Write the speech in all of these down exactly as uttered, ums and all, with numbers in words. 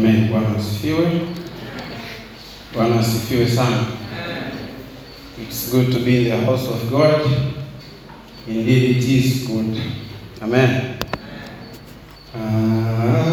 Amen. Bwana asifiwe. Bwana asifiwe sana. It's good to be in the house of God. Indeed it is good. Amen. Ah,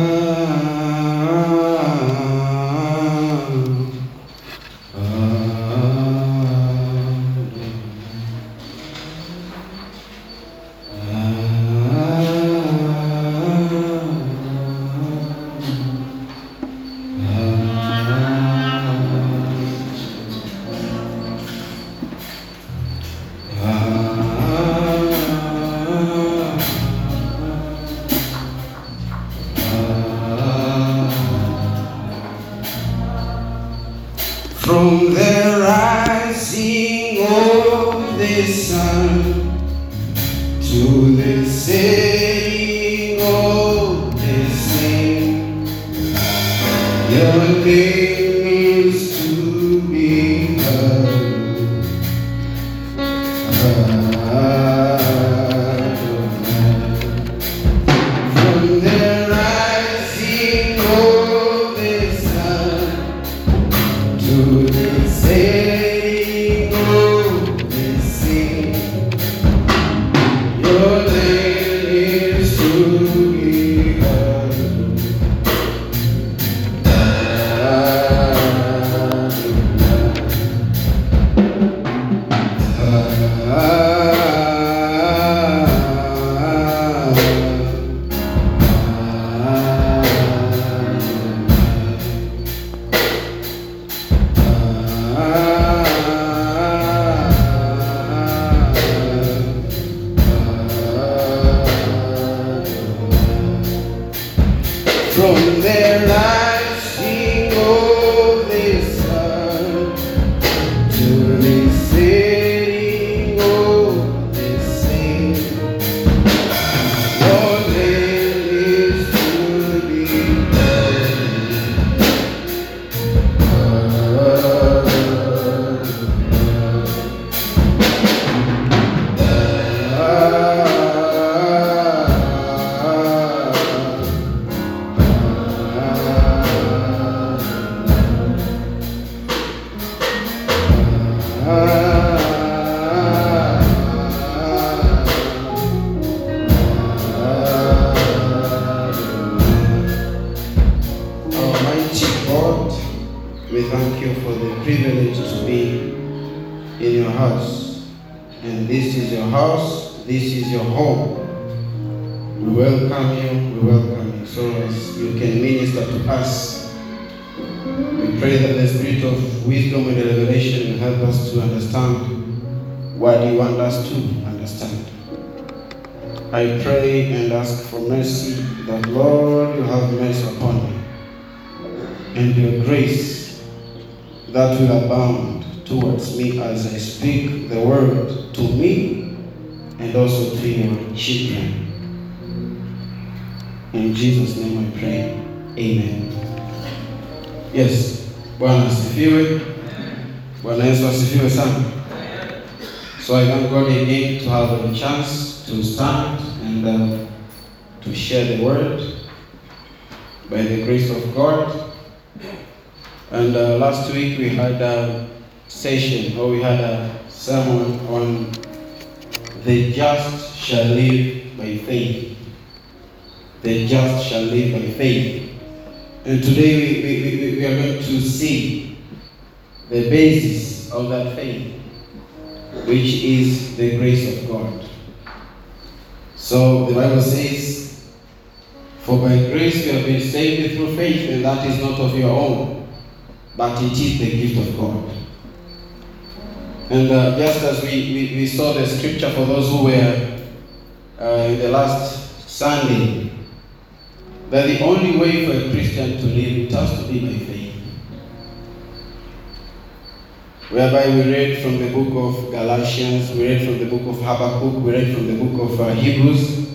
whereby we read from the book of Galatians, we read from the book of Habakkuk, we read from the book of uh, Hebrews,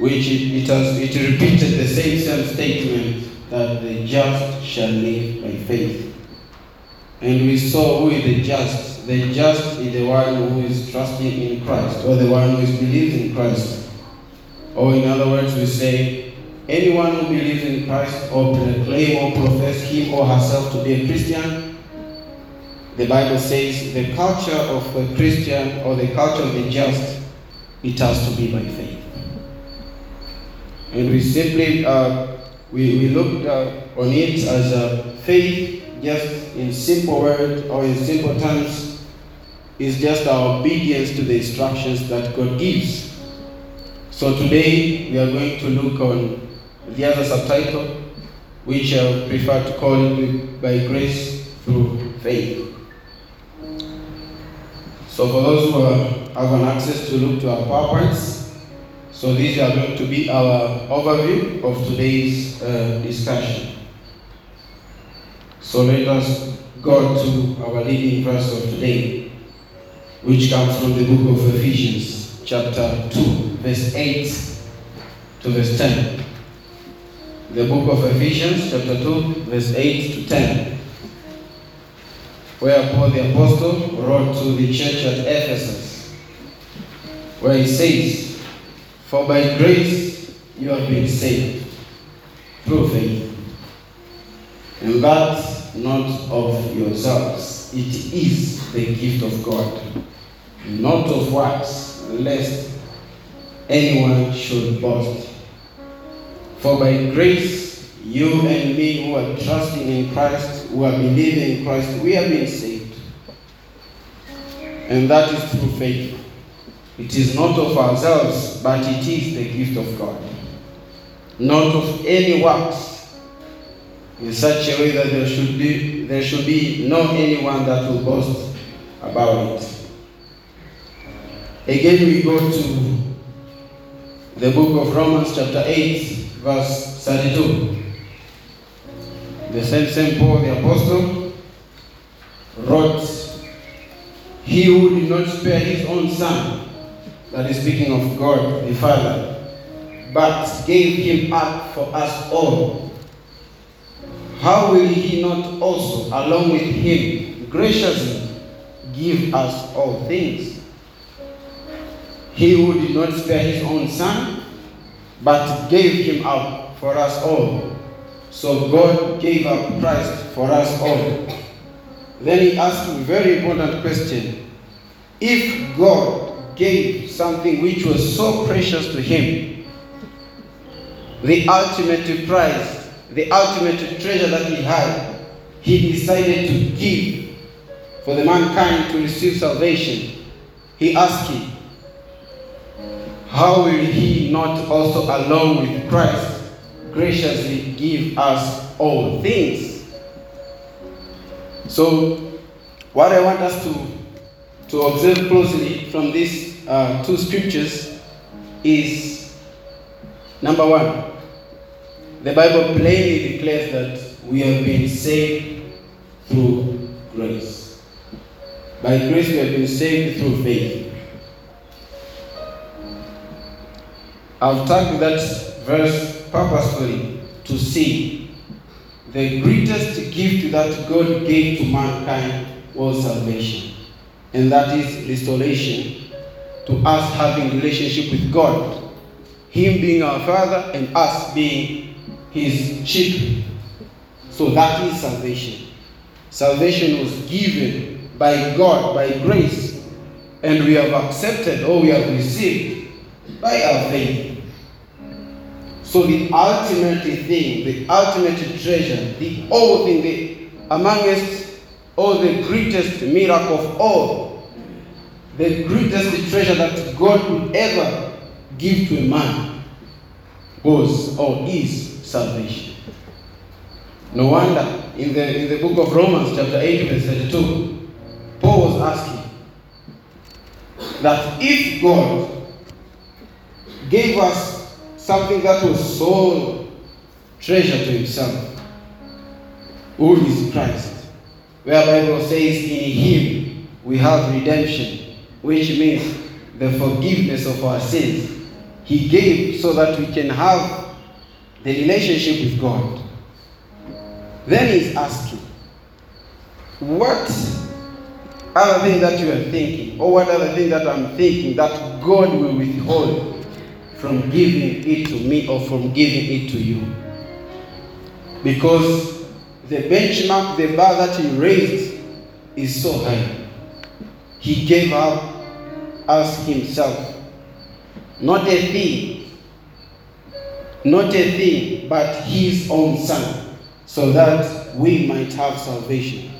which it, it, has, it repeated the same self statement that the just shall live by faith. And we saw who is the just. The just is the one who is trusting in Christ, or the one who is believing in Christ. Or in other words, we say, Anyone who believes in Christ or claim or profess him or herself to be a Christian, the Bible says the culture of a Christian or the culture of the just, it has to be by faith. And we simply, uh, we, we looked uh, on it as a faith, just in simple words or in simple terms, is just our obedience to the instructions that God gives. So today we are going to look on the other subtitle, which I prefer to call it by grace through faith. So for those who are, have an access to look to our PowerPoints, so these are going to be our overview of today's uh, discussion. So let us go to our leading verse of today, which comes from the book of Ephesians, chapter two. Verse eight to verse ten. The book of Ephesians, chapter two, verse eight to ten, where Paul the Apostle wrote to the church at Ephesus, where he says, "For by grace you have been saved, through faith, and that not of yourselves. It is the gift of God, not of works, lest anyone should boast. For by grace, you and me who are trusting in Christ, who are believing in Christ, we have been saved. And that is through faith. It is not of ourselves, but it is the gift of God. Not of any works, in such a way that there should be, there should be no anyone that will boast about it." Again, we go to the book of Romans, chapter eight, verse thirty-two. The same Saint Paul the Apostle wrote, "He who did not spare his own son," that is speaking of God the Father, "but gave him up for us all, how will he not also, along with him, graciously give us all things? He who did not spare his own son, but gave him up for us all. So God gave up Christ for us all." Then he asked a very important question. If God gave something which was so precious to him, the ultimate prize, the ultimate treasure that he had, he decided to give for the mankind to receive salvation. He asked him, how will he not also, along with Christ, graciously give us all things? So, what I want us to, to observe closely from these uh, two scriptures is, number one, the Bible plainly declares that we have been saved through grace. By grace we have been saved through faith. I've tagged that verse purposefully to see the greatest gift that God gave to mankind was salvation. And that is restoration to us having relationship with God. Him being our Father and us being his sheep. So that is salvation. Salvation was given by God, by grace. And we have accepted or we have received by our faith. So the ultimate thing, the ultimate treasure, the all thing, the amongst all the greatest miracle of all, the greatest treasure that God would ever give to a man was or is salvation. No wonder in the in the book of Romans, chapter eight, verse thirty-two, Paul was asking that if God gave us something that was so treasure to himself, who is Christ, where the Bible says, "In him we have redemption," which means the forgiveness of our sins. He gave so that we can have the relationship with God. Then he's asking, what other thing that you are thinking, or what other thing that I'm thinking that God will withhold from giving it to me or from giving it to you. Because the benchmark, the bar that he raised is so high. He gave up us himself. Not a thing, not a thing, but his own son, so that we might have salvation.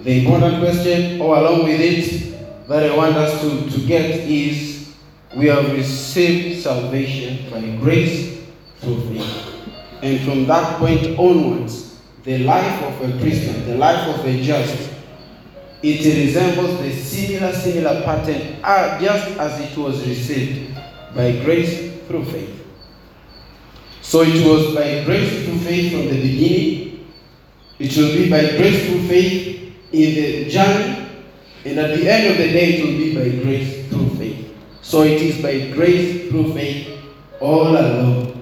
The important question, or along with it, that I want us to, to get is, we have received salvation by grace through faith. And from that point onwards, the life of a Christian, the life of a just, it resembles the similar, similar pattern uh, just as it was received by grace through faith. So it was by grace through faith from the beginning. It will be by grace through faith in the journey. And at the end of the day, it will be by grace through faith. So it is by grace through faith all along.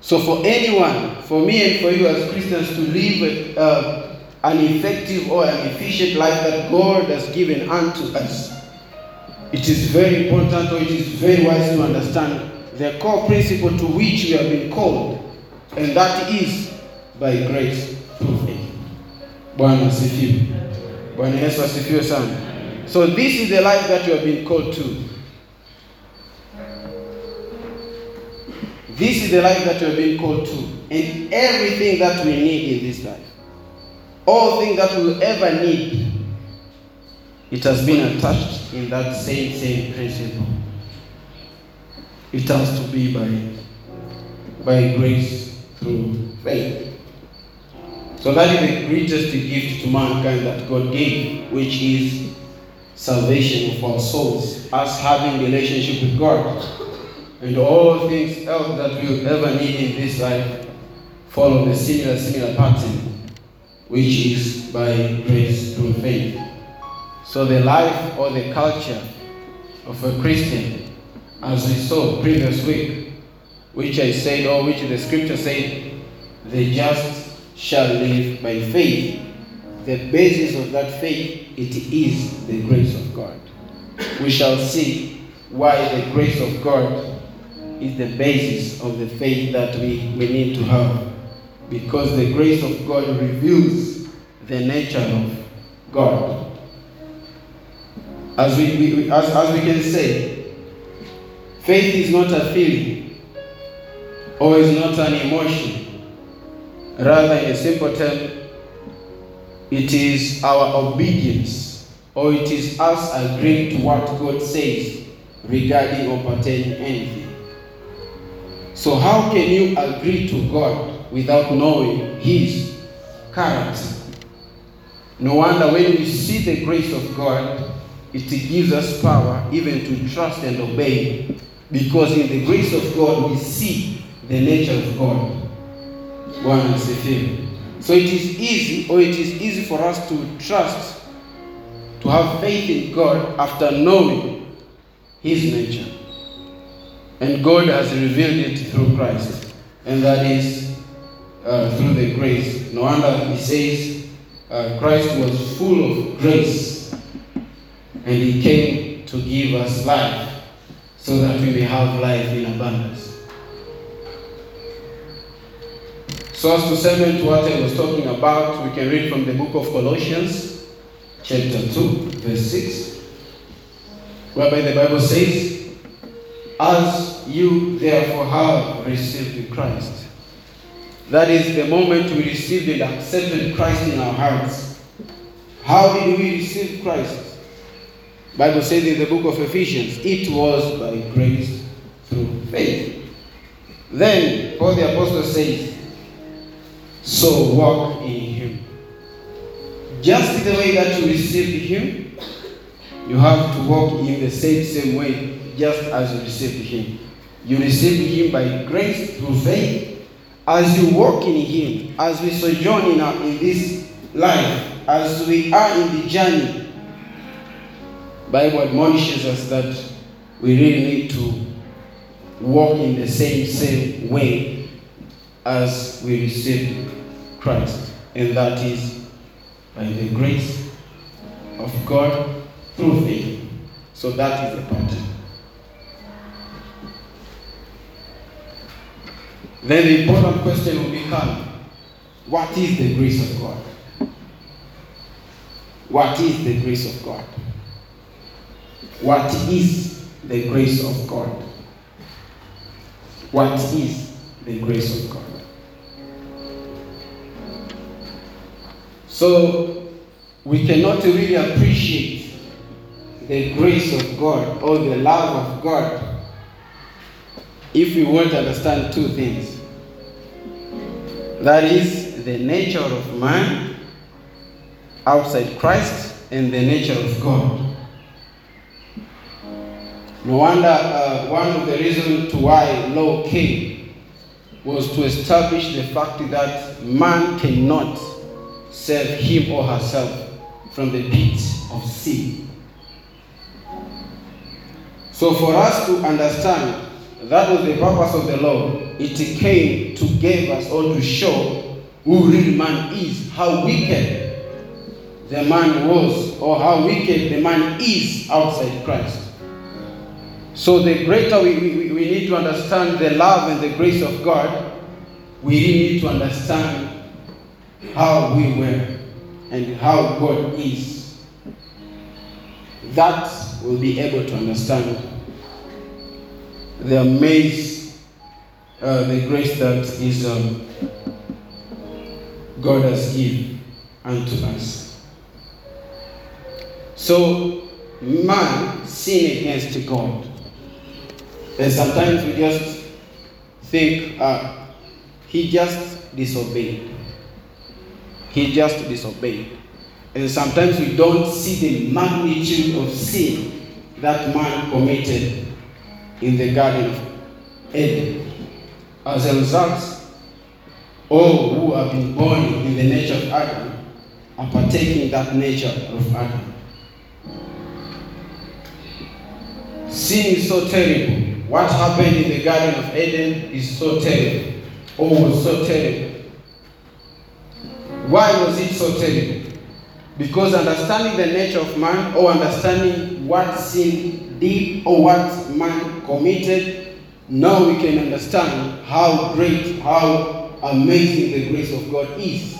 So for anyone, for me and for you as Christians, to live uh, an effective or an efficient life that God has given unto us, it is very important, or it is very wise to understand the core principle to which we have been called, and that is by grace through faith. Bwana asifiwe. Bwana Yesu asifiwe sana. So this is the life that you have been called to. This is the life that we have been called to. And everything that we need in this life, all things that we will ever need, it has been attached in that same, same principle. It has to be by, by grace through faith. So that is the greatest gift to mankind that God gave, which is salvation of our souls, us having relationship with God. And all things else that we will ever need in this life follow the similar, similar pattern, which is by grace through faith. So the life or the culture of a Christian, as we saw previous week, which I said, or which the scripture said, the just shall live by faith. The basis of that faith, it is the grace of God. We shall see why the grace of God is the basis of the faith that we, we need to have. Because the grace of God reveals the nature of God. As we, we as, as we can say, faith is not a feeling or is not an emotion. Rather, in a simple term, it is our obedience, or it is us agreeing to what God says regarding or pertaining anything. So how can you agree to God without knowing his character? No wonder when we see the grace of God, it gives us power even to trust and obey. Because in the grace of God, we see the nature of God. So it is easy, or it is easy for us to trust, to have faith in God after knowing his nature. And God has revealed it through Christ. And that is uh, through the grace. No wonder he says uh, Christ was full of grace. And he came to give us life, so that we may have life in abundance. So as to segment what I was talking about, we can read from the book of Colossians, chapter two, verse six. Whereby the Bible says, as you therefore have received Christ. That is the moment we received and accepted Christ in our hearts. How did we receive Christ? The Bible says in the book of Ephesians, it was by grace through faith. Then Paul the Apostle says, so walk in him. Just the way that you received him, you have to walk in the same, same way. Just as you received him. You received him by grace through faith. As you walk in him, as we sojourn in, our, in this life, as we are in the journey, the Bible admonishes us that we really need to walk in the same, same way as we received Christ. And that is by the grace of God through faith. So that is the pattern. Then the important question will become, what is the grace of God? What is the grace of God? What is the grace of God? What is the grace of God? So, we cannot really appreciate the grace of God or the love of God if we won't understand two things. That is the nature of man outside Christ and the nature of God. No wonder uh, one of the reasons to why law came was to establish the fact that man cannot save him or herself from the pit of sin. So for us to understand, that was the purpose of the law. It came to give us or to show who real man is, how wicked the man was, or how wicked the man is outside Christ. So the greater we, we, we need to understand the love and the grace of God, we need to understand how we were and how God is. That will be able to understand the amaze, uh, the grace that is um, God has given unto us. So man sinned against God. And sometimes we just think, uh, he just disobeyed. He just disobeyed. And sometimes we don't see the magnitude of sin that man committed in the Garden of Eden. As a result, all who have been born in the nature of Adam are partaking that nature of Adam. Sin is so terrible. What happened in the Garden of Eden is so terrible. Oh, was so terrible. Why was it so terrible? Because understanding the nature of man, or understanding what sin did or what man committed, now we can understand how great, how amazing the grace of God is.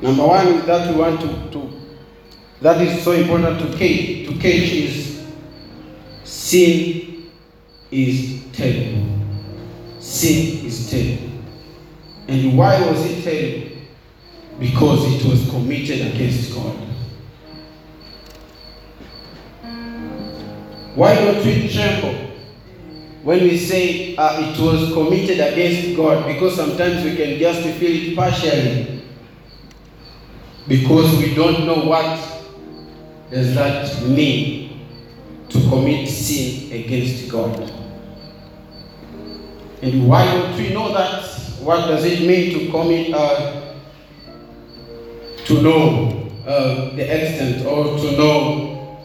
Number one that we want to, to that is so important to catch, to catch is sin. Is terrible. Sin is terrible. And why was it terrible? Because it was committed against God. Why don't we tremble when we say uh, it was committed against God? Because sometimes we can just feel it partially. Because we don't know what does that mean to commit sin against God. And why don't we know that? What does it mean to commit, uh, to know uh, the extent, or to know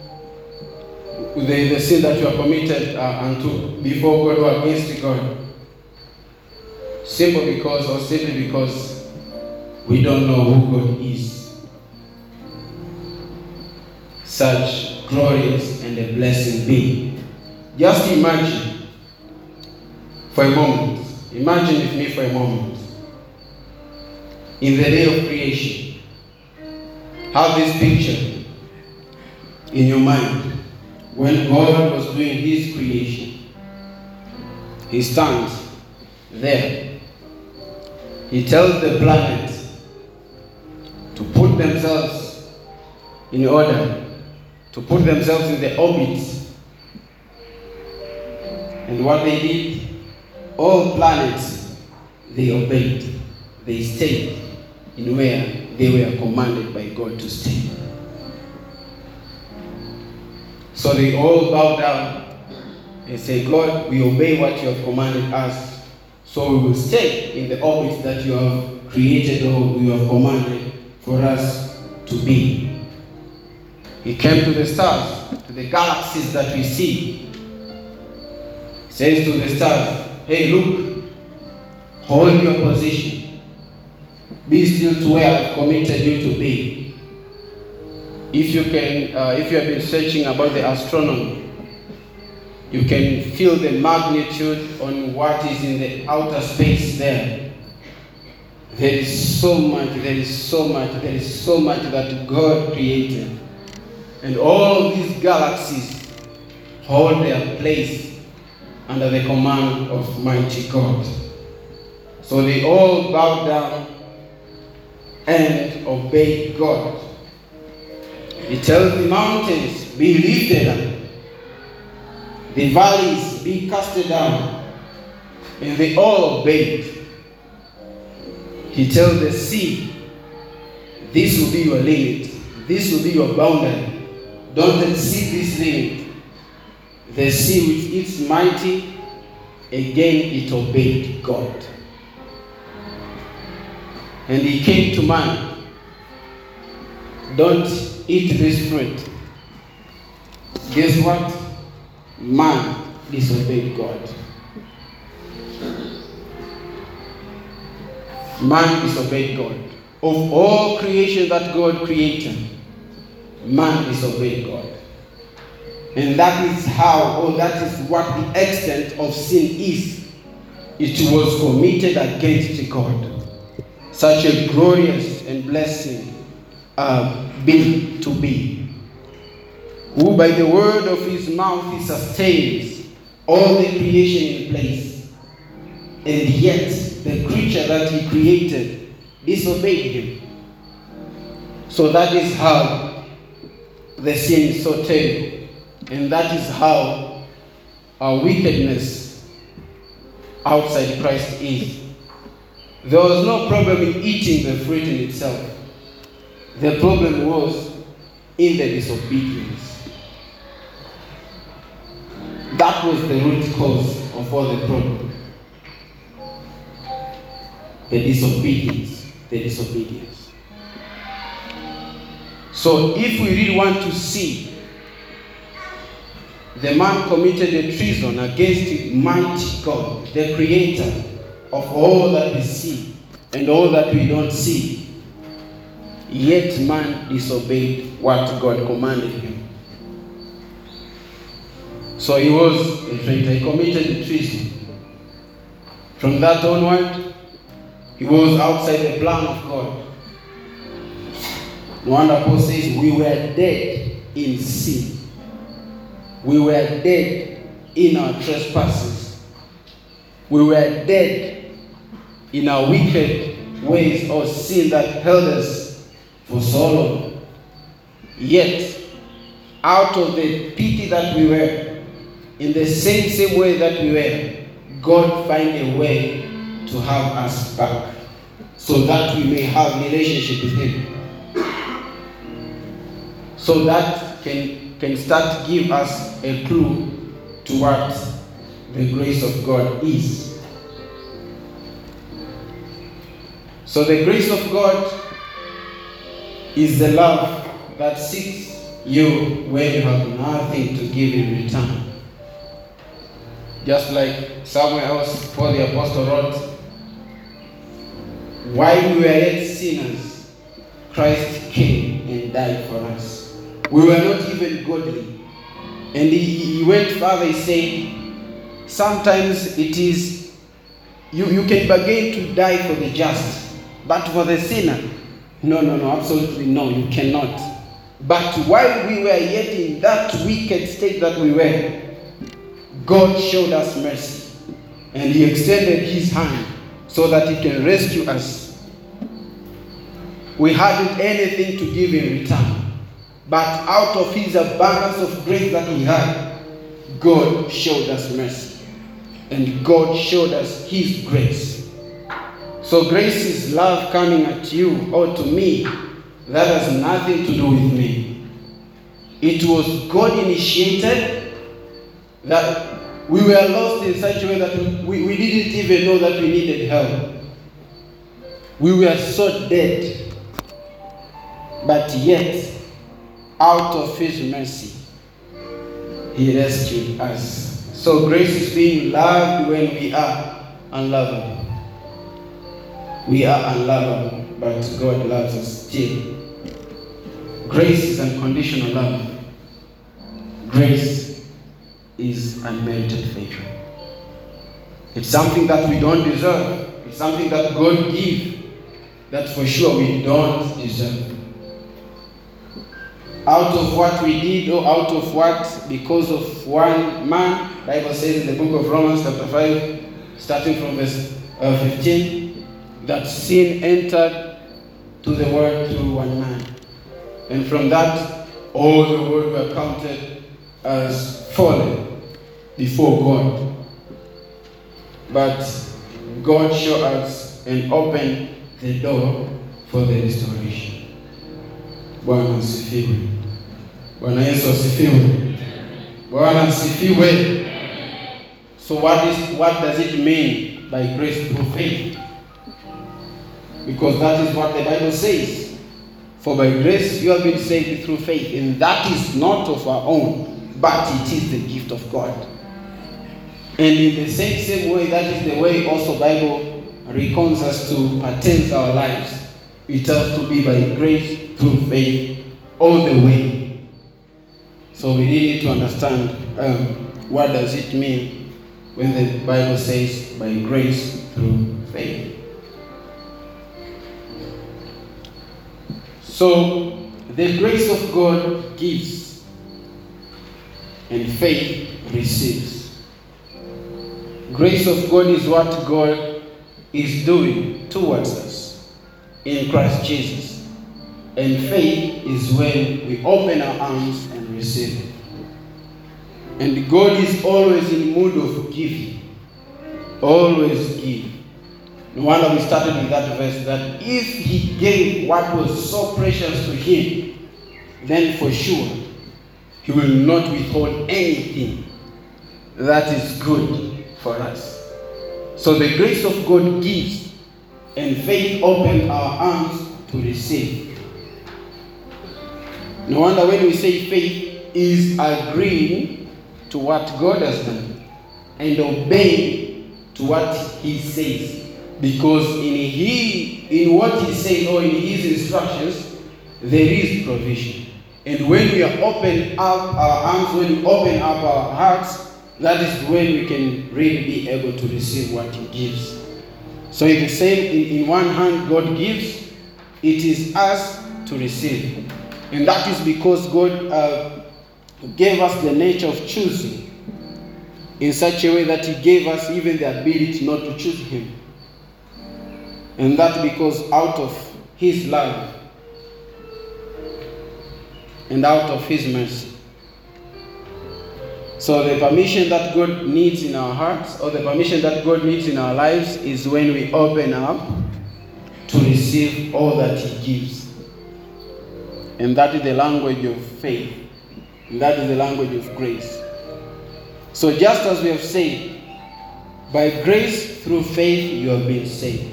the, the sin that you have committed uh, unto before God or against God? Simply because, or simply because we don't know who God is. Such glorious and a blessing be. Just imagine for a moment. Imagine with me for a moment. In the day of creation, have this picture in your mind. When God was doing his creation, he stands there. He tells the planets to put themselves in order, to put themselves in the orbit. And what they did, all planets, they obeyed. They stayed in where they were commanded by God to stay. So they all bow down and say, God, we obey what you have commanded us, so we will stay in the orbit that you have created or you have commanded for us to be. He came to the stars, to the galaxies that we see. He says to the stars, hey, look, hold your position. Be still to where I've committed you to be. If you can, uh, if you have been searching about the astronomy, You can feel the magnitude on what is in the outer space there. There is so much, there is so much, there is so much that God created. And all these galaxies hold their place under the command of mighty God. So they all bowed down and obeyed God. He tells the mountains, be lifted up. The valleys be cast down. And they all obeyed. He tells the sea, this will be your limit. This will be your boundary. Don't exceed this limit. The sea which is mighty, again it obeyed God. And he came to man. Don't eat this fruit. Guess what? Man disobeyed God. Man disobeyed God. Of all creation that God created, man disobeyed God. And that is how, or that is what the extent of sin is. It was committed against God. Such a glorious and blessing uh, being to be, who by the word of his mouth he sustains all the creation in place, and yet the creature that he created disobeyed him. So that is how the sin is so terrible, and that is how our wickedness outside Christ is. There was no problem in eating the fruit in itself. The problem was in the disobedience. That was the root cause of all the problem. The disobedience. The disobedience. So if we really want to see the man committed a treason against mighty God, the Creator, of all that we see and all that we don't see, yet man disobeyed what God commanded him. So he was a traitor. He committed treason. From that onward, he was outside the plan of God. One apostle says, we were dead in sin. We were dead in our trespasses. We were dead in our wicked ways or sin that held us for so long. Yet, out of the pity that we were, in the same same way that we were, God find a way to have us back, so that we may have relationship with Him. So that can, can start give us a clue to what the grace of God is. So the grace of God is the love that seeks you when you have nothing to give in return. Just like somewhere else, Paul the Apostle wrote, while we were yet sinners, Christ came and died for us. We were not even godly. And he, he went further, he said, sometimes it is, you, you can begin to die for the just. But for the sinner, no, no, no, absolutely no, you cannot. But while we were yet in that wicked state that we were, God showed us mercy. And He extended His hand so that He can rescue us. We hadn't anything to give in return. But out of His abundance of grace that He had, God showed us mercy. And God showed us His grace. So grace is love coming at you or to me that has nothing to do with me. It was God initiated that we were lost in such a way that we, we didn't even know that we needed help. We were so dead. But yet, out of His mercy, He rescued us. So grace is being loved when we are unlovable. We are unlovable, but God loves us still. Grace is unconditional love. Grace is unmerited favor. It's something that we don't deserve. It's something that God gives that for sure we don't deserve. Out of what we did, or out of what, because of one man, the Bible says in the book of Romans chapter five, starting from verse uh, fifteen, that sin entered to the world through one man. And from that, all the world were counted as fallen before God. But God showed us and opened the door for the restoration. Bwana asifiwe. Bwana Yesu asifiwe. Bwana asifiwe. So what is what does it mean by grace through faith? Because that is what the Bible says. For by grace you have been saved through faith, and that is not of our own, but it is the gift of God. And in the same same way, that is the way also the Bible reconcils us to attend our lives. It has to be by grace through faith all the way. So we need to understand um, what does it mean when the Bible says by grace through faith. So the grace of God gives and faith receives. Grace of God is what God is doing towards us in Christ Jesus. And faith is when we open our arms and receive it. And God is always in the mood of giving. Always give. No wonder we started with that verse, that if he gave what was so precious to him, then for sure he will not withhold anything that is good for us. So the grace of God gives, and faith opened our arms to receive. No wonder when we say faith is agreeing to what God has done and obeying to what he says. Because in he, in what he says or in his instructions, there is provision. And when we open up our arms, when we open up our hearts, that is when we can really be able to receive what he gives. So if you say in, in one hand God gives, it is us to receive. And that is because God uh, gave us the nature of choosing in such a way that he gave us even the ability not to choose him. And that because out of his love and out of his mercy. So the permission that God needs in our hearts, or the permission that God needs in our lives, is when we open up to receive all that he gives. And that is the language of faith. And that is the language of grace. So just as we have said, by grace through faith you have been saved.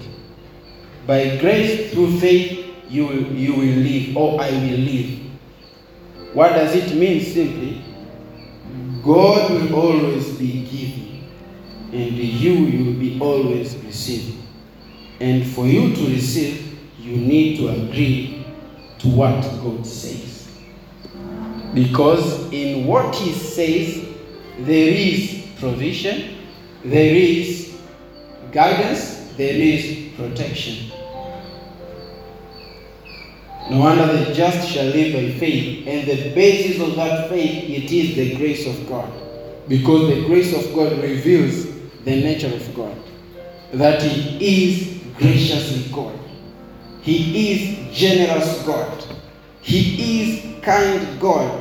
By grace through faith you will, you will live, or I will live. What does it mean simply? God will always be giving, and you will be always receiving. And for you to receive, you need to agree to what God says. Because in what he says, there is provision, there is guidance, there is protection. No wonder the just shall live by faith. And the basis of that faith, it is the grace of God. Because the grace of God reveals the nature of God. That he is graciously God. He is generous God. He is kind God.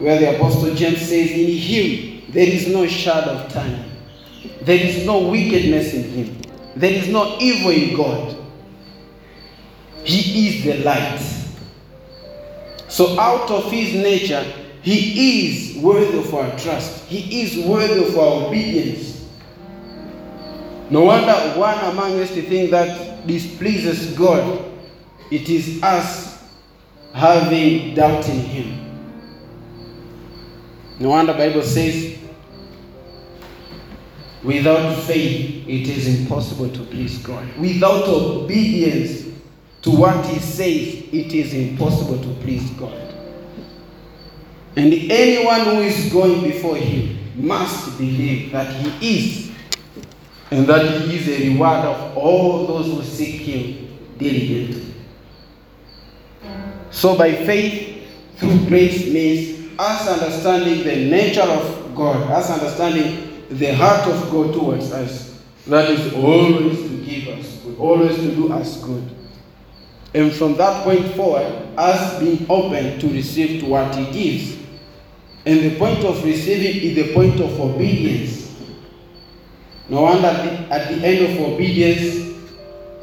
Where the Apostle James says, in him there is no shadow of turning. There is no wickedness in him. There is no evil in God. He is the light. So out of his nature, he is worthy of our trust. He is worthy of our obedience. No wonder one among us to think that displeases God. It is us having doubt in him. No wonder the Bible says, without faith, it is impossible to please God. Without obedience to what he says, it is impossible to please God. And anyone who is going before him must believe that he is, and that he is a reward of all those who seek him diligently. So by faith, through grace means us understanding the nature of God, us understanding the heart of God towards us, that is always to give us good, always to do us good. And from that point forward, us being open to receive to what he gives. And the point of receiving is the point of obedience. No wonder at the end of obedience,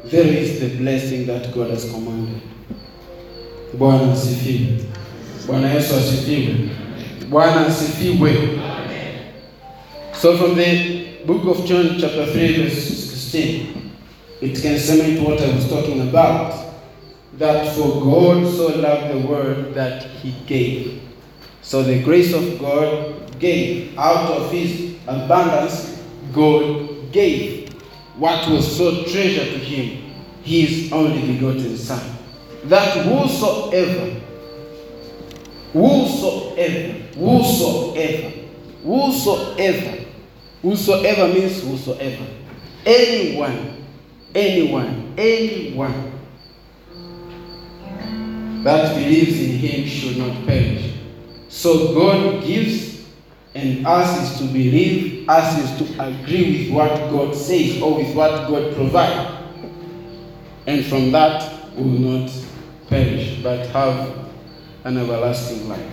there is the blessing that God has commanded. Bwana asifiwe. Bwana Yesu asifiwe. Bwana asifiwe. So from the book of John chapter three verse sixteen, it can summate what I was talking about. That for God so loved the world that he gave. So the grace of God gave. Out of his abundance, God gave what was so treasure to him, his only begotten Son. That whosoever, whosoever, whosoever, whosoever, whosoever means whosoever, anyone, anyone, anyone, that believes in him should not perish. So God gives, and us is to believe, us is to agree with what God says or with what God provides. And from that we will not perish, but have an everlasting life.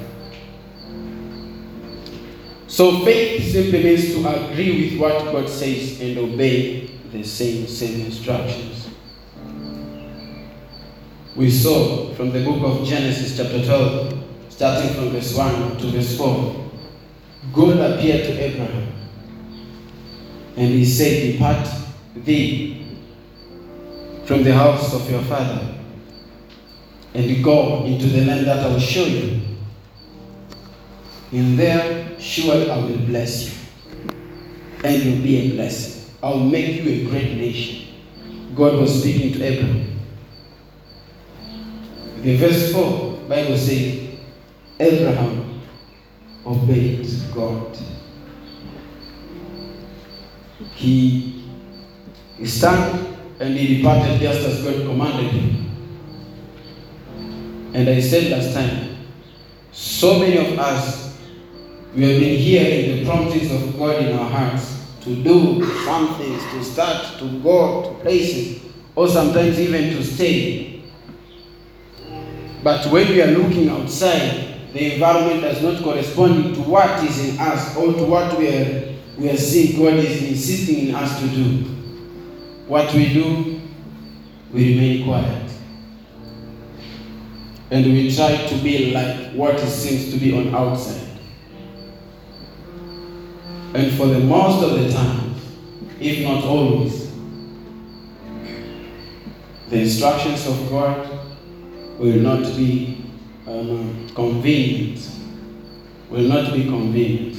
So faith simply means to agree with what God says and obey the same same instructions. We saw from the book of Genesis chapter twelve, starting from verse one to verse four, God appeared to Abraham, and he said, "Depart thee from the house of your father, and go into the land that I will show you. In there, surely I will bless you, and you'll be a blessing. I will make you a great nation." God was speaking to Abraham. In verse four, the Bible says, Abraham obeyed God. He stand and he departed just as God commanded him. And I said last time, so many of us, we have been hearing the promptings of God in our hearts to do some things, to start, to go to places, or sometimes even to stay. But when we are looking outside, the environment does not correspond to what is in us or to what we are, we are seeing God is insisting in us to do. What we do, we remain quiet. And we try to be like what it seems to be on outside. And for the most of the time, if not always, the instructions of God will not be um, convenient, will not be convenient.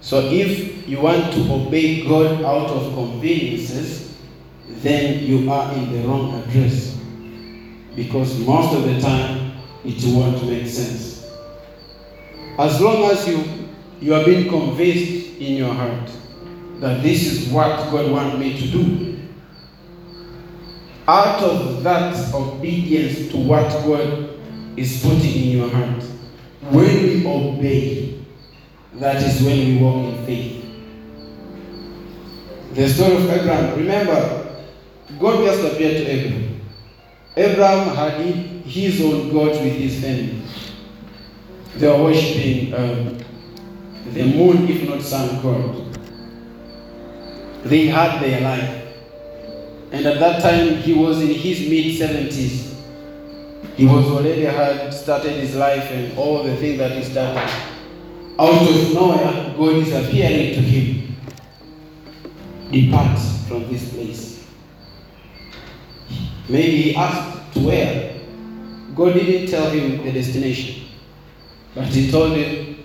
So if you want to obey God out of conveniences, then you are in the wrong address, because most of the time it won't make sense. As long as you, you are being convinced in your heart that this is what God wants me to do, out of that obedience to what God is putting in your heart, when we obey, that is when we walk in faith. The story of Abraham. Remember, God just appeared to Abraham. Abraham had his own gods with his family. They were worshipping um, the moon, if not sun god. They had their life. And at that time, he was in his mid-seventies. He was already had started his life and all the things that he started. Out of nowhere, God is appearing to him. Depart from this place. Maybe he asked to where. God didn't tell him the destination. But he told him,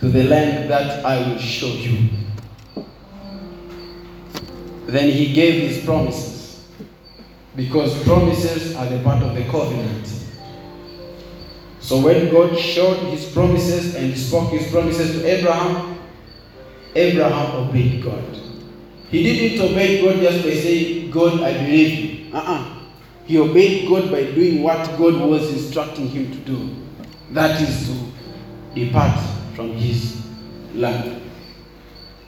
to the land that I will show you. Then he gave his promises, because promises are the part of the covenant. So when God showed his promises and spoke his promises to Abraham, Abraham obeyed God. He didn't obey God just by saying, God, I believe you. Uh-uh. He obeyed God by doing what God was instructing him to do. That is to depart from his land.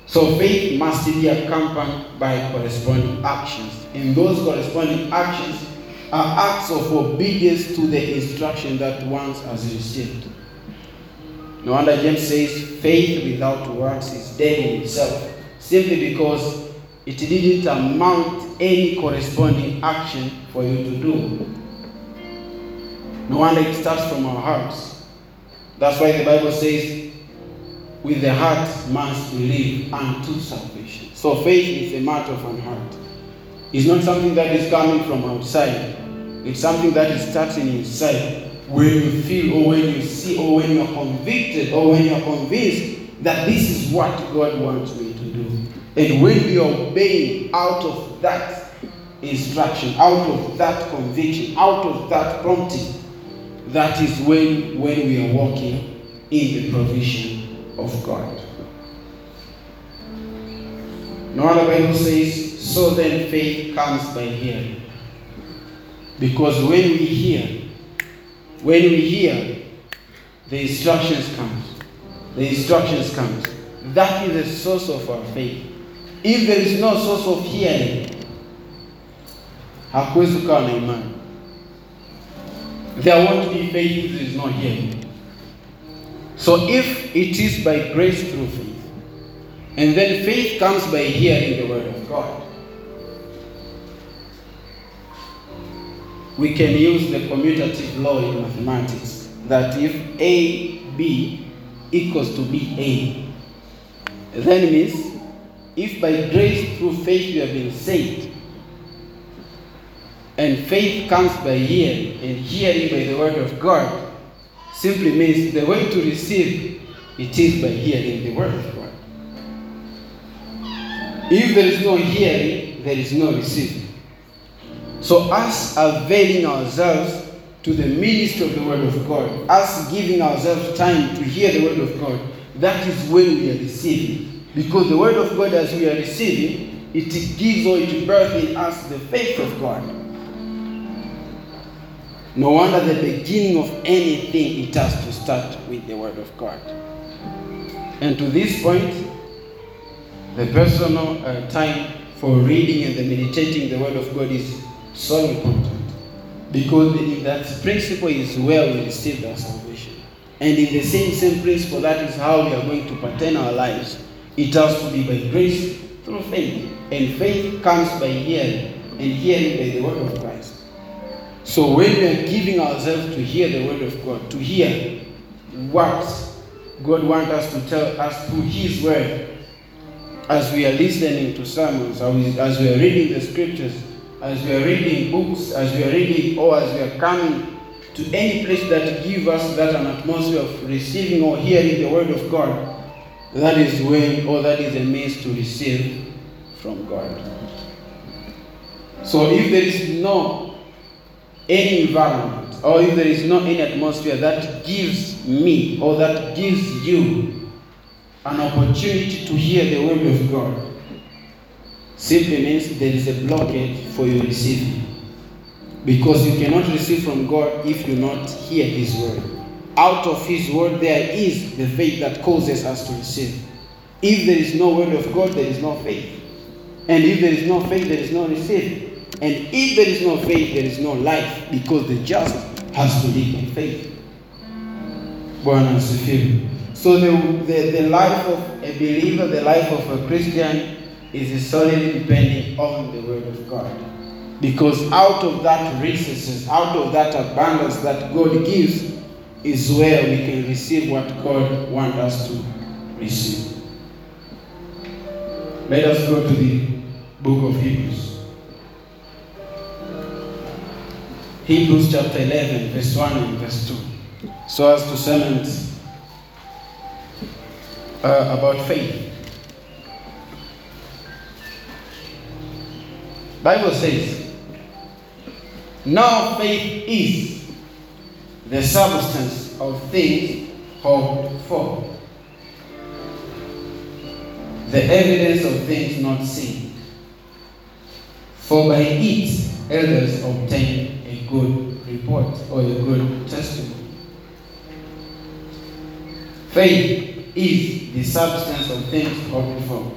So faith must be accompanied by corresponding actions. And those corresponding actions are acts of obedience to the instruction that one has received. No wonder James says, faith without works is dead in itself, simply because it didn't amount any corresponding action for you to do. No wonder it starts from our hearts. That's why the Bible says, with the heart must believe unto salvation. So faith is a matter of an heart. It's not something that is coming from outside. It's something that is starting inside. When you feel or when you see or when you're convicted or when you're convinced that this is what God wants me to do. And when you obey out of that instruction, out of that conviction, out of that prompting, that is when, when we are walking in the provision of God. No other Bible says, so then faith comes by hearing. Because when we hear, when we hear, the instructions comes. The instructions comes. That is the source of our faith. If there is no source of hearing, hakuwezi kuwa na imani. There won't be faith if there is no hearing. So if it is by grace through faith, and then faith comes by hearing the word of God. We can use the commutative law in mathematics that if A, B equals to B, A, then means if by grace through faith you have been saved, and faith comes by hearing, and hearing by the word of God, simply means the way to receive it is by hearing the word of God. If there is no hearing, there is no receiving. So us availing ourselves to the ministry of the word of God, us giving ourselves time to hear the word of God, that is when we are receiving. Because the word of God as we are receiving, it gives or it births in us the faith of God. No wonder the beginning of anything, it has to start with the word of God. And to this point, the personal uh, time for reading and the meditating the word of God is so important, because in that principle is where we receive our salvation. And in the same same principle, that is how we are going to pertain our lives. It has to be by grace through faith. And faith comes by hearing, and hearing by the word of Christ. So when we are giving ourselves to hear the word of God, to hear what God wants us to tell us through his word, as we are listening to sermons, as we are reading the scriptures, as we are reading books, as we are reading, or as we are coming to any place that gives us that an atmosphere of receiving or hearing the word of God, that is when, or that is a means to receive from God. So if there is no any environment, or if there is no any atmosphere that gives me, or that gives you, an opportunity to hear the word of God, simply means there is a blockage for your receiving. Because you cannot receive from God if you not hear his word. Out of his word there is the faith that causes us to receive. If there is no word of God, there is no faith. And if there is no faith, there is no receiving. And if there is no faith, there is no life, because the just has to live in faith. Bwana asifiwe. So the, the, the life of a believer, the life of a Christian is solely depending on the word of God. Because out of that resources, out of that abundance that God gives, is where we can receive what God wants us to receive. Let us go to the book of Hebrews. Hebrews chapter eleven, verse one and verse two. So as to cement Uh, about faith. Bible says, now faith is the substance of things hoped for, the evidence of things not seen. For by it elders obtain a good report or a good testimony. Faith is the substance of things hoped for,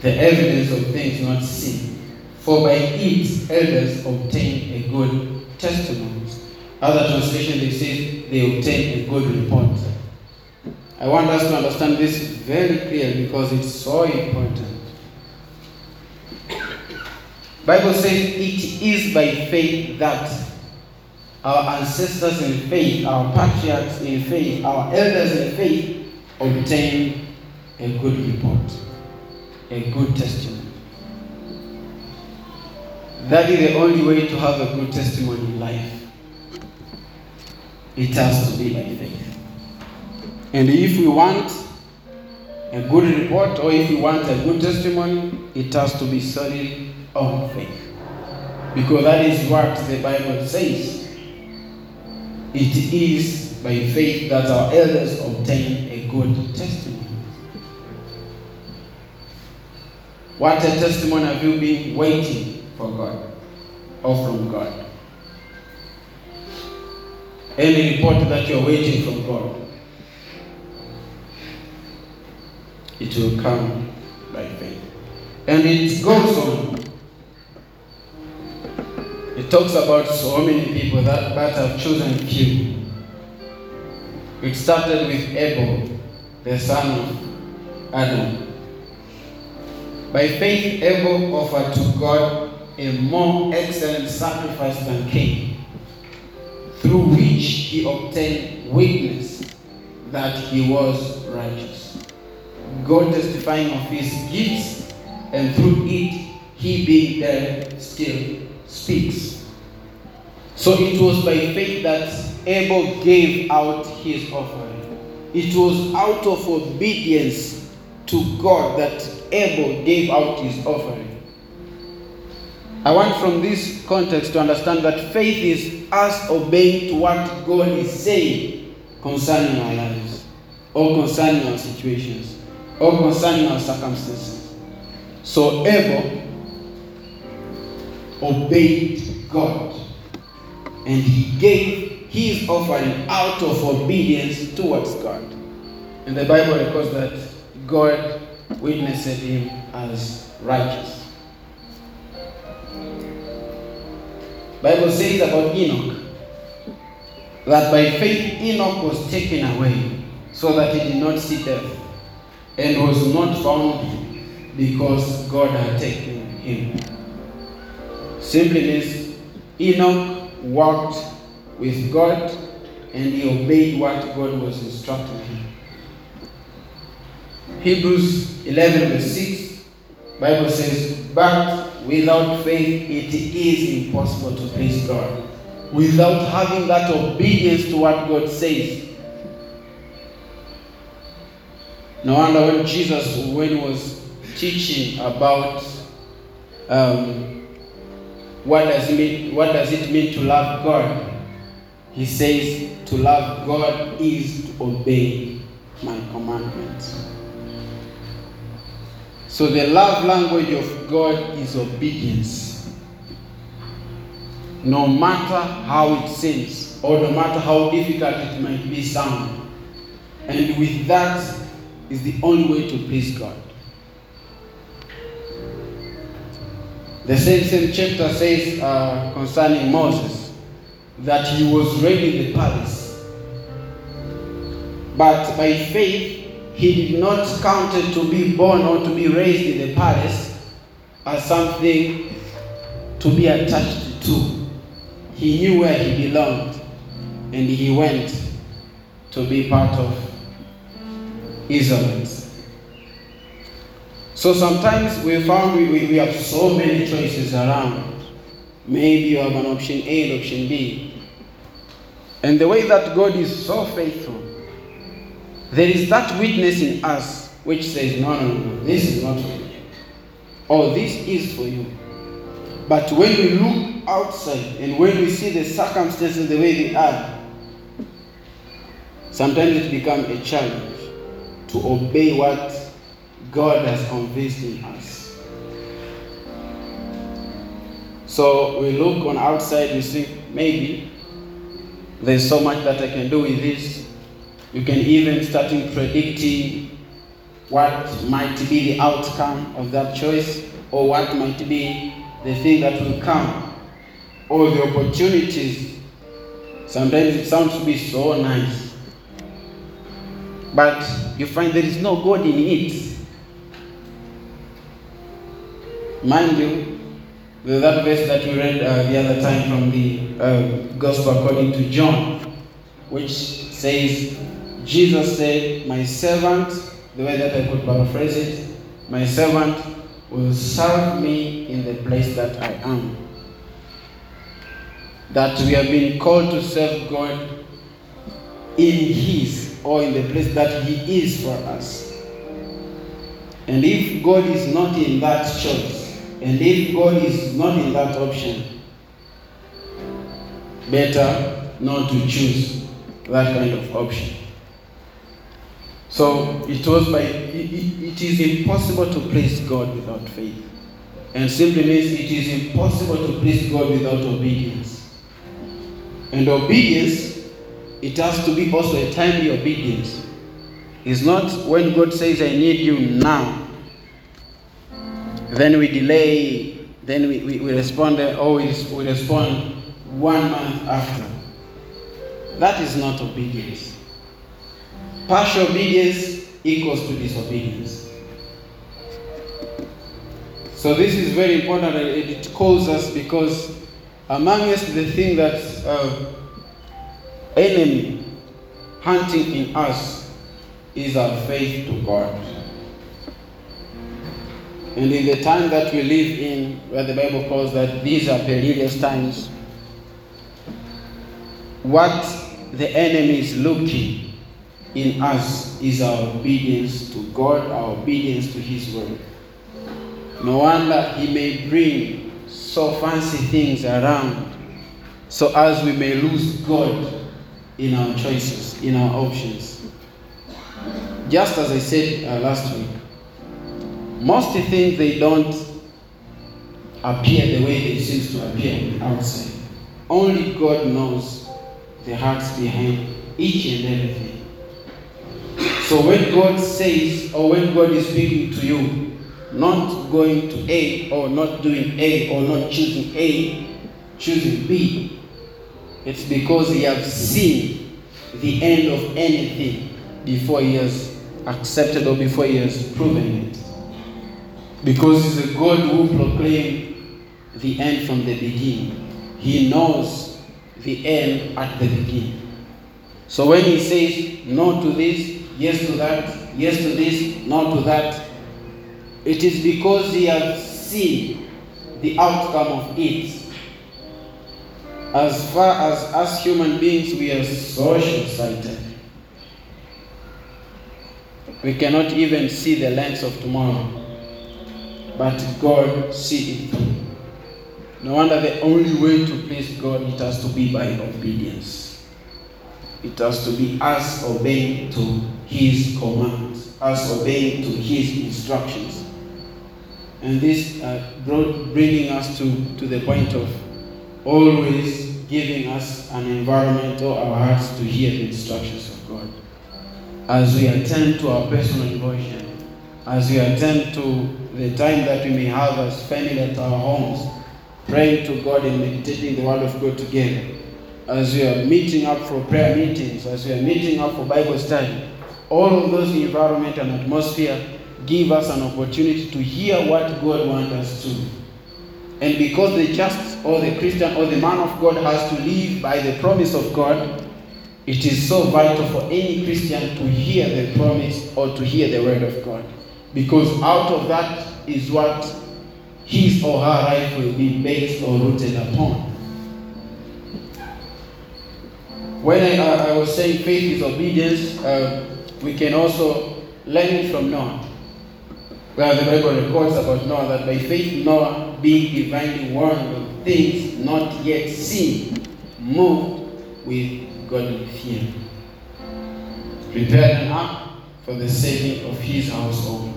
the evidence of things not seen. For by it elders obtain a good testimony. Other translation, they say they obtain a good report. I want us to understand this very clearly because it's so important. Bible says it is by faith that our ancestors in faith, our patriarchs in faith, our elders in faith obtained a good report, a good testimony. That is the only way to have a good testimony in life. It has to be by faith. And if we want a good report or if we want a good testimony, it has to be solid on faith. Because that is what the Bible says. It is by faith that our elders obtain a good testimony. What a testimony have you been waiting for God or from God? Any report that you're waiting from God, it will come by faith. And it goes on. It talks about so many people that but have chosen few. It started with Abel, the son of Adam. By faith, Abel offered to God a more excellent sacrifice than Cain, through which he obtained witness that he was righteous, God testifying of his gifts, and through it he being dead still speaks. So it was by faith that Abel gave out his offering. It was out of obedience to God that Abel gave out his offering. I want from this context to understand that faith is us obeying to what God is saying concerning our lives, or concerning our situations, or concerning our circumstances. So Abel obeyed God, and he gave his offering out of obedience towards God. And the Bible records that God witnessed him as righteous. Bible says about Enoch that by faith Enoch was taken away so that he did not see death, and was not found because God had taken him. Simply means Enoch walked with God and he obeyed what God was instructing him. Hebrews eleven verse six, Bible says, but without faith, it is impossible to please God. Without having that obedience to what God says. No wonder when Jesus, when he was teaching about um, what does it mean, what does it mean to love God, he says to love God is to obey my commandments. So the love language of God is obedience. No matter how it seems, or no matter how difficult it might be sound. And with that is the only way to please God. The same, same chapter says uh, concerning Moses that he was ready in the palace. But by faith, he did not count it to be born or to be raised in the palace as something to be attached to. He knew where he belonged, and he went to be part of Israelites. So sometimes we found we, we, we have so many choices around. Maybe you have an option A and option B. And the way that God is so faithful, there is that witness in us which says, no, no, no, this is not for you. Or this is for you. But when we look outside and when we see the circumstances the way they are, Sometimes it becomes a challenge to obey what God has convinced in us. So we look on outside, we see maybe there's so much that I can do with this. You can even start predicting what might be the outcome of that choice, or what might be the thing that will come, or the opportunities. Sometimes it sounds to be so nice, but you find there is no God in it. Mind you, that verse that we read uh, the other time from the uh, Gospel according to John, which says, Jesus said, my servant, the way that I could paraphrase it, my servant will serve me in the place that I am. That we have been called to serve God in His, or in the place that He is for us. And if God is not in that choice, and if God is not in that option, better not to choose that kind of option. So it was by it, it is impossible to please God without faith, and simply means it is impossible to please God without obedience. And obedience, it has to be also a timely obedience. It's not when God says, I need you now, then we delay, then we, we, we respond, always we respond one month after. That is not obedience. Partial obedience equals to disobedience. So this is very important, and it calls us, because among us the thing that uh, enemy hunting in us is our faith to God. And in the time that we live in, where the Bible calls that these are perilous times, what the enemy is looking in us is our obedience to God, our obedience to His word. No wonder he may bring so fancy things around, so as we may lose God in our choices, in our options. Just as I said uh, last week, most things, they don't appear the way they seem to appear outside. Only God knows the hearts behind each and everything. So when God says, or when God is speaking to you, not going to A, or not doing A, or not choosing A, choosing B, it's because he has seen the end of anything before he has accepted, or before he has proven it. Because he's a God who proclaims the end from the beginning. He knows the end at the beginning. So when he says no to this, yes to that, yes to this, no to that, it is because he has seen the outcome of it. As far as us human beings, we are so short-sighted. We cannot even see the length of tomorrow. But God sees it through. No wonder the only way to please God, it has to be by obedience. It has to be us obeying to His commands, us obeying to His instructions. And this uh, brought, bringing us to, to the point of always giving us an environment, or our hearts, to hear the instructions of God. As we attend to our personal devotion, as we attend to the time that we may have as family at our homes, praying to God and meditating the Word of God together, as we are meeting up for prayer meetings, as we are meeting up for Bible study, all of those environment and atmosphere give us an opportunity to hear what God wants us to. And because the just, or the Christian, or the man of God has to live by the promise of God, it is so vital for any Christian to hear the promise, or to hear the Word of God. Because out of that is what his or her life will be based or rooted upon. When I, I was saying faith is obedience, uh, we can also learn from Noah. Well, the Bible records about Noah that by faith Noah, being divinely warned of things not yet seen, moved with godly fear. prepared an ark for the saving of his household.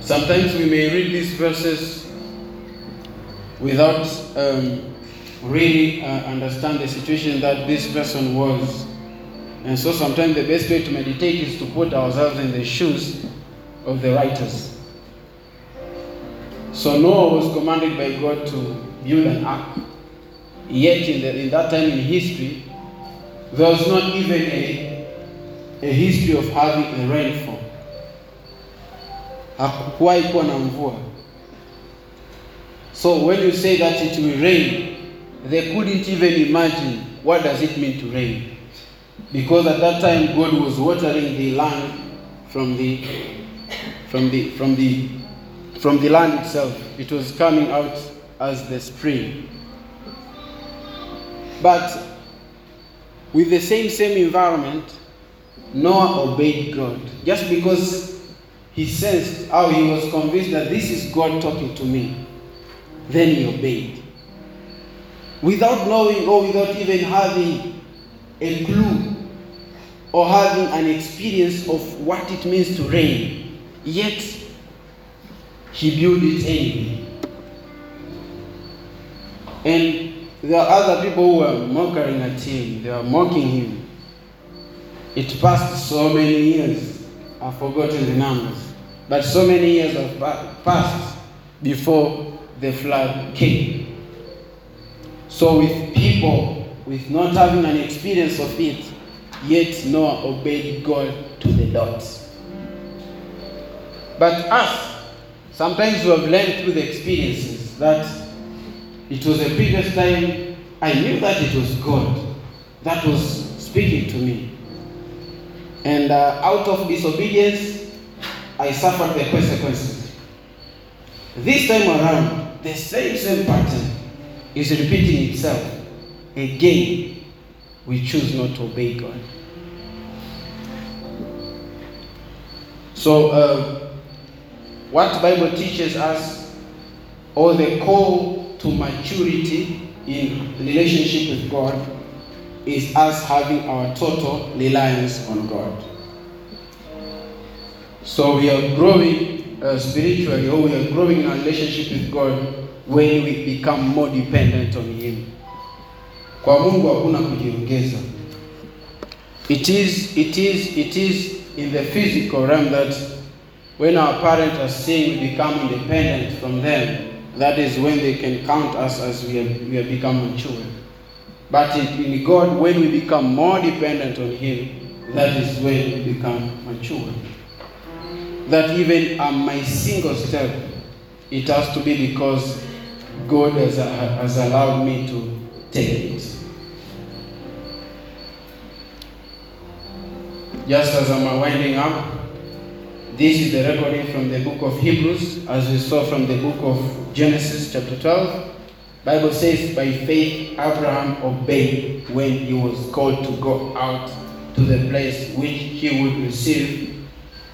Sometimes we may read these verses without um, really uh, understand the situation that this person was. And so sometimes the best way to meditate is to put ourselves in the shoes of the writers. So Noah was commanded by God to build an ark. Yet in, the, in that time in history, there was not even a, a history of having a rainfall. So when you say that it will rain, they couldn't even imagine what does it mean to rain. Because at that time God was watering the land from the from the from the from the land itself. It was coming out as the spring. But with the same same environment, Noah obeyed God. Just because he sensed how he was convinced that this is God talking to me, then he obeyed. Without knowing or without even having a clue or having an experience of what it means to reign, yet he built it anyway. And there are other people who were mocking at him. They were mocking him. It passed so many years. I've forgotten the numbers. But so many years have passed before the flood came. So with people, with not having an experience of it, yet Noah obeyed God to the dot. But us, sometimes we have learned through the experiences that it was a previous time, I knew that it was God that was speaking to me. And uh, out of disobedience, I suffered the consequences. This time around, the same, same pattern is repeating itself. Again, we choose not to obey God. So, uh, what the Bible teaches us, or the core to maturity in relationship with God, is us having our total reliance on God. So we are growing uh, spiritually, or we are growing in our relationship with God when we become more dependent on Him. Kwa Mungu hakuna kujiongeza. It is, it is, it is in the physical realm that when our parents are saying we become independent from them, that is when they can count us as we have, we have become mature. But in God, when we become more dependent on Him, that is when we become mature. That even at my single step, it has to be because God has, has allowed me to take it. Just as I'm winding up, this is the recording from the book of Hebrews, as we saw from the book of Genesis chapter twelve. Bible says, by faith Abraham obeyed when he was called to go out to the place which he would receive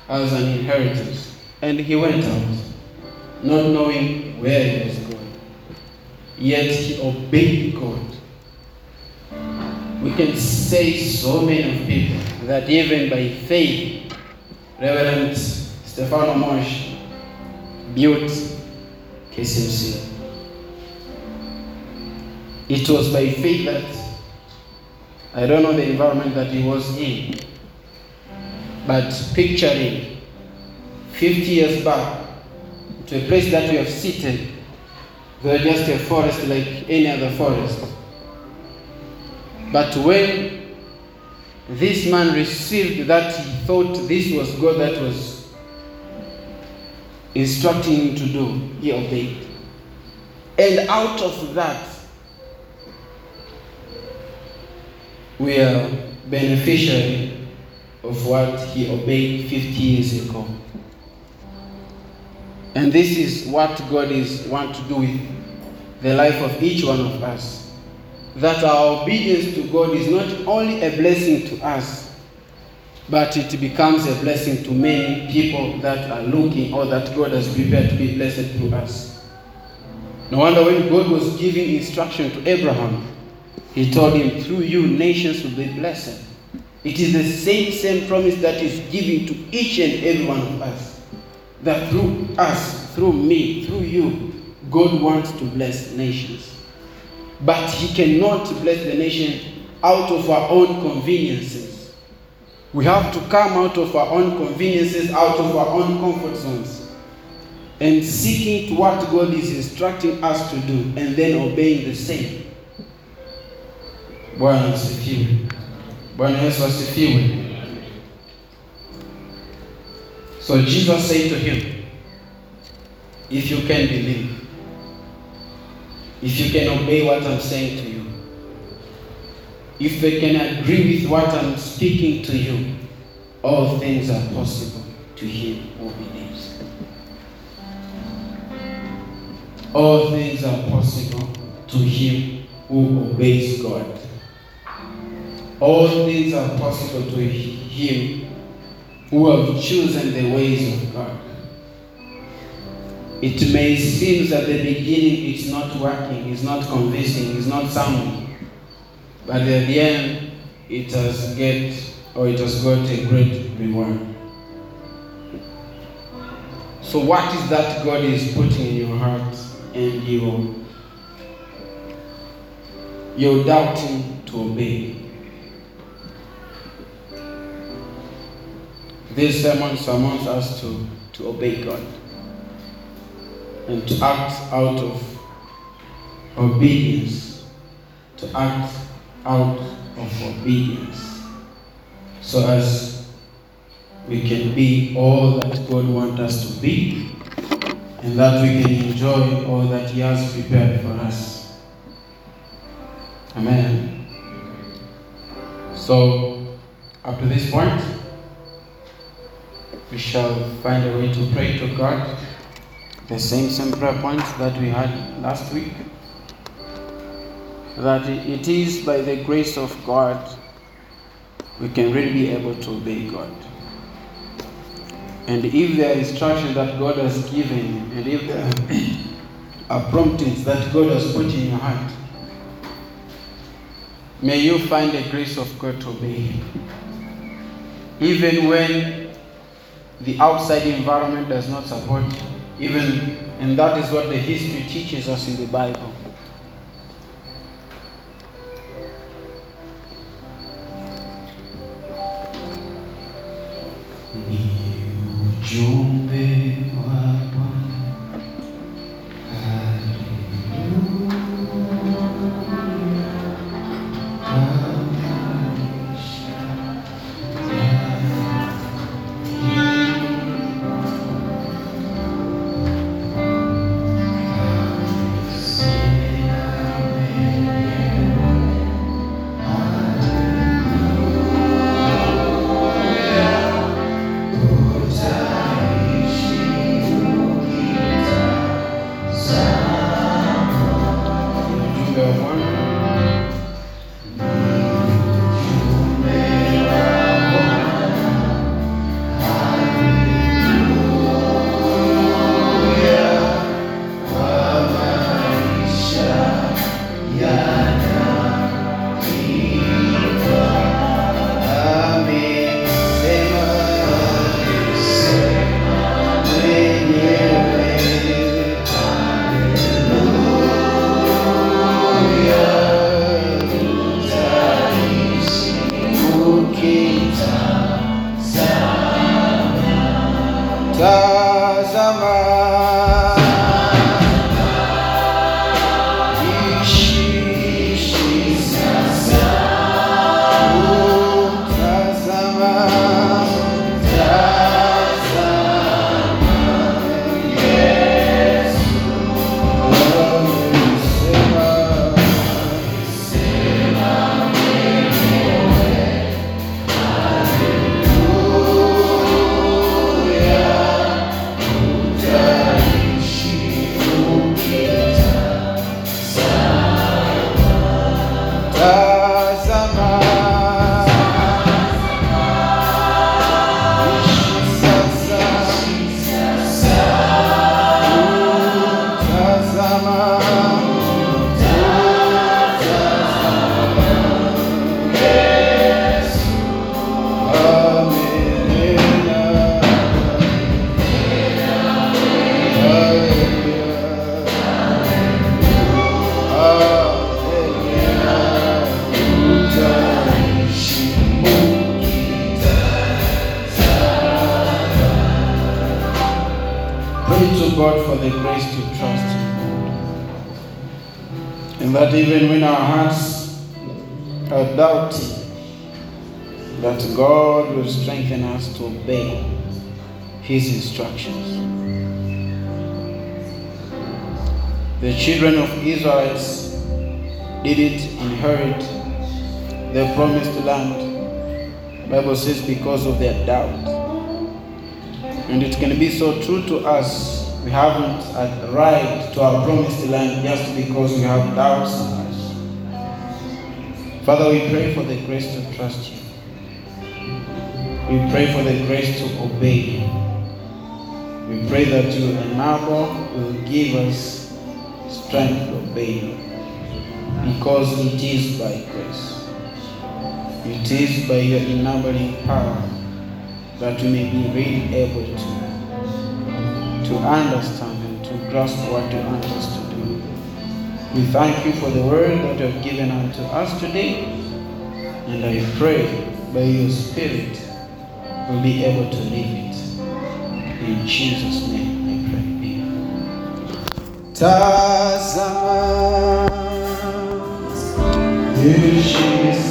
as an inheritance. And he went out, not knowing where he was going. Yet he obeyed God. We can say so many of people that even by faith, Reverend Stefano Moshi built K C M C. It was by faith that, I don't know the environment that he was in, but picturing fifty years back to a place that we have seated, there was just a forest like any other forest. But when this man received that he thought this was God that was instructing him to do, he obeyed. And out of that, we are beneficiary of what he obeyed fifty years ago. And this is what God is wants to do with the life of each one of us. That our obedience to God is not only a blessing to us, but it becomes a blessing to many people that are looking, or that God has prepared to be blessed through us. No wonder when God was giving instruction to Abraham, He told him, through you nations will be blessed. It is the same, same promise that is given to each and every one of us. That through us, through me, through you, God wants to bless nations. But he cannot bless the nation out of our own conveniences. We have to come out of our own conveniences, out of our own comfort zones, and seeking to what God is instructing us to do, and then obeying the same. Bwana asifiwe. Bwana Yesu asifiwe. So Jesus said to him, if you can believe, if you can obey what I'm saying to you, if they can agree with what I'm speaking to you, all things are possible to him who believes. All things are possible to him who obeys God. All things are possible to him who have chosen the ways of God. It may seem at the beginning it's not working, it's not convincing, it's not sound. But at the end, it has get or it has got a great reward. So what is that God is putting in your heart and your your doubting to obey? This sermon summons us to, to obey God and to act out of obedience, to act out of obedience, so as we can be all that God wants us to be, and that we can enjoy all that he has prepared for us. Amen. So, up to this point, we shall find a way to pray to God. The same same prayer points that we had last week. That it is by the grace of God we can really be able to obey God. And if there are instructions that God has given, and if there are promptings that God has put in your heart, may you find the grace of God to obey him. Even when the outside environment does not support you. Even, and that is what the history teaches us in the Bible. the grace to trust you. And that even when our hearts are doubting, that God will strengthen us to obey His instructions. The children of Israel didn't inherit the promised land. The Bible says because of their doubt. And it can be so true to us. We haven't arrived to our promised land just because we have doubts in us. Father, we pray for the grace to trust you. We pray for the grace to obey you. We pray that you enable, will give us strength to obey you. Because it is by grace. It is by your enabling power that we may be really able to, to understand and to grasp what you want us to do. We thank you for the word that you have given unto us today. And I pray by your Spirit we'll be able to live it. In Jesus' name I pray. Amen. Tazama.